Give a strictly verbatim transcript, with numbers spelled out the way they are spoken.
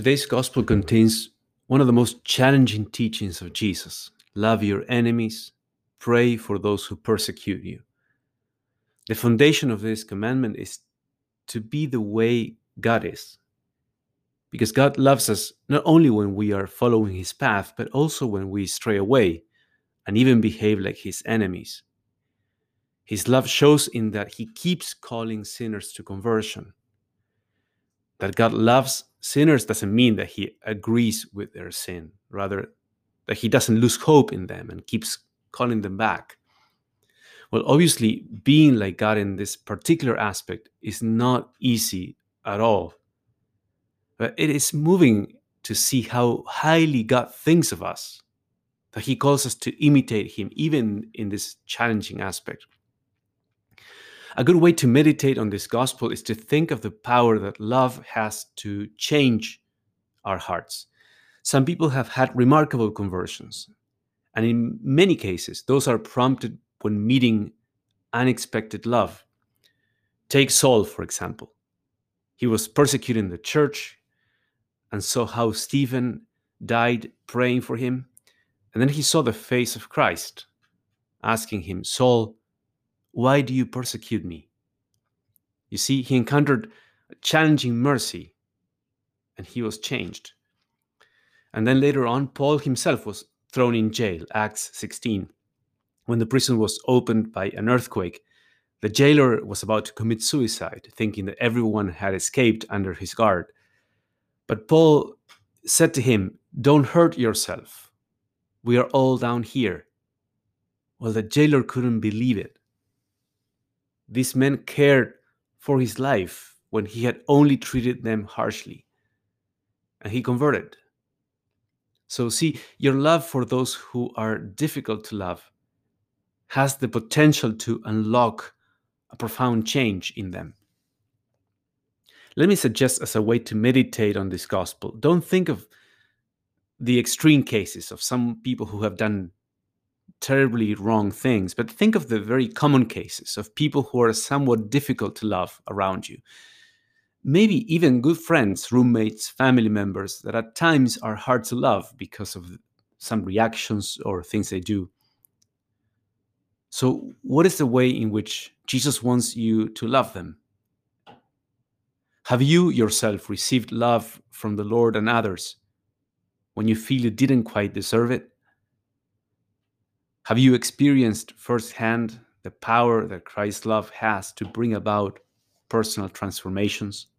Today's gospel contains one of the most challenging teachings of Jesus. Love your enemies, pray for those who persecute you. The foundation of this commandment is to be the way God is, because God loves us not only when we are following his path, but also when we stray away and even behave like his enemies. His love shows in that he keeps calling sinners to conversion. That God loves sinners doesn't mean that he agrees with their sin, rather that he doesn't lose hope in them and keeps calling them back. Well, obviously, being like God in this particular aspect is not easy at all. But it is moving to see how highly God thinks of us, that he calls us to imitate him, even in this challenging aspect. A good way to meditate on this gospel is to think of the power that love has to change our hearts. Some people have had remarkable conversions, and in many cases, those are prompted when meeting unexpected love. Take Saul, for example. He was persecuting the church and saw how Stephen died praying for him. And then he saw the face of Christ asking him, "Saul, why do you persecute me?" You see, he encountered a challenging mercy and he was changed. And then later on, Paul himself was thrown in jail, Acts sixteen. When the prison was opened by an earthquake, the jailer was about to commit suicide, thinking that everyone had escaped under his guard. But Paul said to him, "Don't hurt yourself. We are all down here." Well, the jailer couldn't believe it. These men cared for his life when he had only treated them harshly. And he converted. So see, your love for those who are difficult to love has the potential to unlock a profound change in them. Let me suggest, as a way to meditate on this gospel, don't think of the extreme cases of some people who have done terribly wrong things, but think of the very common cases of people who are somewhat difficult to love around you. Maybe even good friends, roommates, family members that at times are hard to love because of some reactions or things they do. So what is the way in which Jesus wants you to love them? Have you yourself received love from the Lord and others when you feel you didn't quite deserve it? Have you experienced firsthand the power that Christ's love has to bring about personal transformations?